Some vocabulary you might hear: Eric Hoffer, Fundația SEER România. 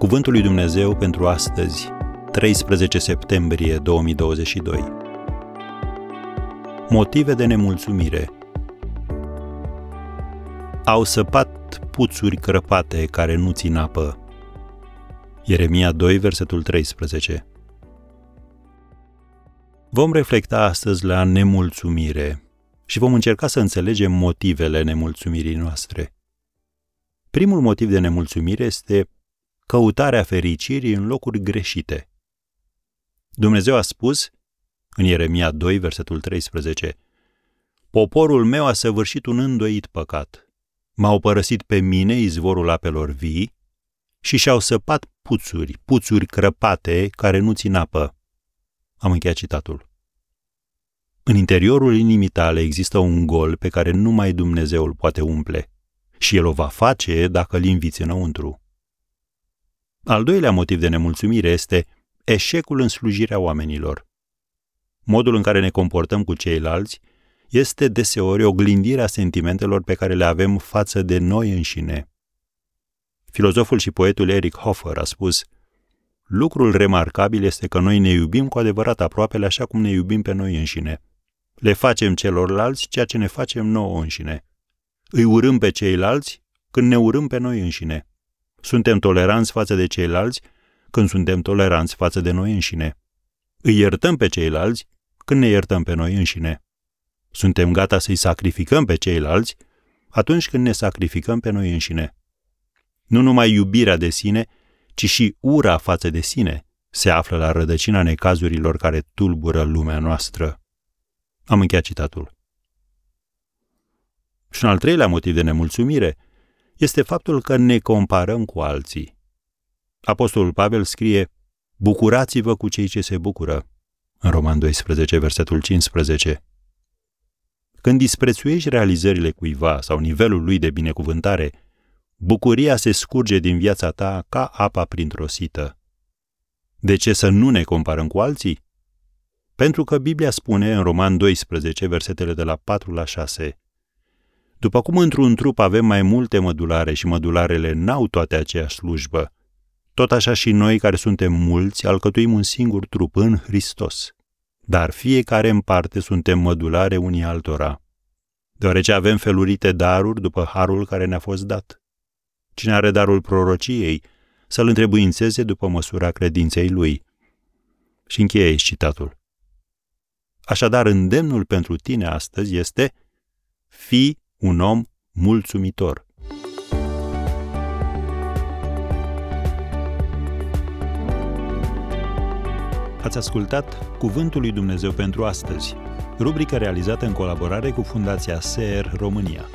Cuvântul lui Dumnezeu pentru astăzi, 13 septembrie 2022. Motive de nemulțumire. Au săpat puțuri crăpate care nu țin apă. Ieremia 2, versetul 13. Vom reflecta astăzi la nemulțumire și vom încerca să înțelegem motivele nemulțumirii noastre. Primul motiv de nemulțumire este căutarea fericirii în locuri greșite. Dumnezeu a spus, în Ieremia 2, versetul 13, poporul meu a săvârșit un îndoit păcat. M-au părăsit pe mine izvorul apelor vii și și-au săpat puțuri crăpate care nu țin apă. Am încheiat citatul. În interiorul inimii tale există un gol pe care numai Dumnezeu îl poate umple și El o va face dacă îl inviți înăuntru. Al doilea motiv de nemulțumire este eșecul în slujirea oamenilor. Modul în care ne comportăm cu ceilalți este deseori oglindirea sentimentelor pe care le avem față de noi înșine. Filozoful și poetul Eric Hoffer a spus: lucrul remarcabil este că noi ne iubim cu adevărat aproapele așa cum ne iubim pe noi înșine. Le facem celorlalți ceea ce ne facem nouă înșine. Îi urâm pe ceilalți când ne urâm pe noi înșine. Suntem toleranți față de ceilalți când suntem toleranți față de noi înșine. Îi iertăm pe ceilalți când ne iertăm pe noi înșine. Suntem gata să-i sacrificăm pe ceilalți atunci când ne sacrificăm pe noi înșine. Nu numai iubirea de sine, ci și ura față de sine se află la rădăcina necazurilor care tulbură lumea noastră. Am încheiat citatul. Și un al treilea motiv de nemulțumire este faptul că ne comparăm cu alții. Apostolul Pavel scrie: bucurați-vă cu cei ce se bucură, în Romani 12, versetul 15. Când disprețuiești realizările cuiva sau nivelul lui de binecuvântare, bucuria se scurge din viața ta ca apa printr-o sită. De ce să nu ne comparăm cu alții? Pentru că Biblia spune în Roman 12, versetele de la 4 la 6, după cum într-un trup avem mai multe mădulare și mădularele n-au toate aceeași slujbă, tot așa și noi care suntem mulți alcătuim un singur trup în Hristos, dar fiecare în parte suntem mădulare unii altora, deoarece avem felurite daruri după harul care ne-a fost dat. Cine are darul prorociei să-l întrebuințeze după măsura credinței lui. Și încheie citatul. Așadar, îndemnul pentru tine astăzi este: fii un om mulțumitor. Ați ascultat Cuvântul lui Dumnezeu pentru astăzi, rubrica realizată în colaborare cu Fundația SEER România.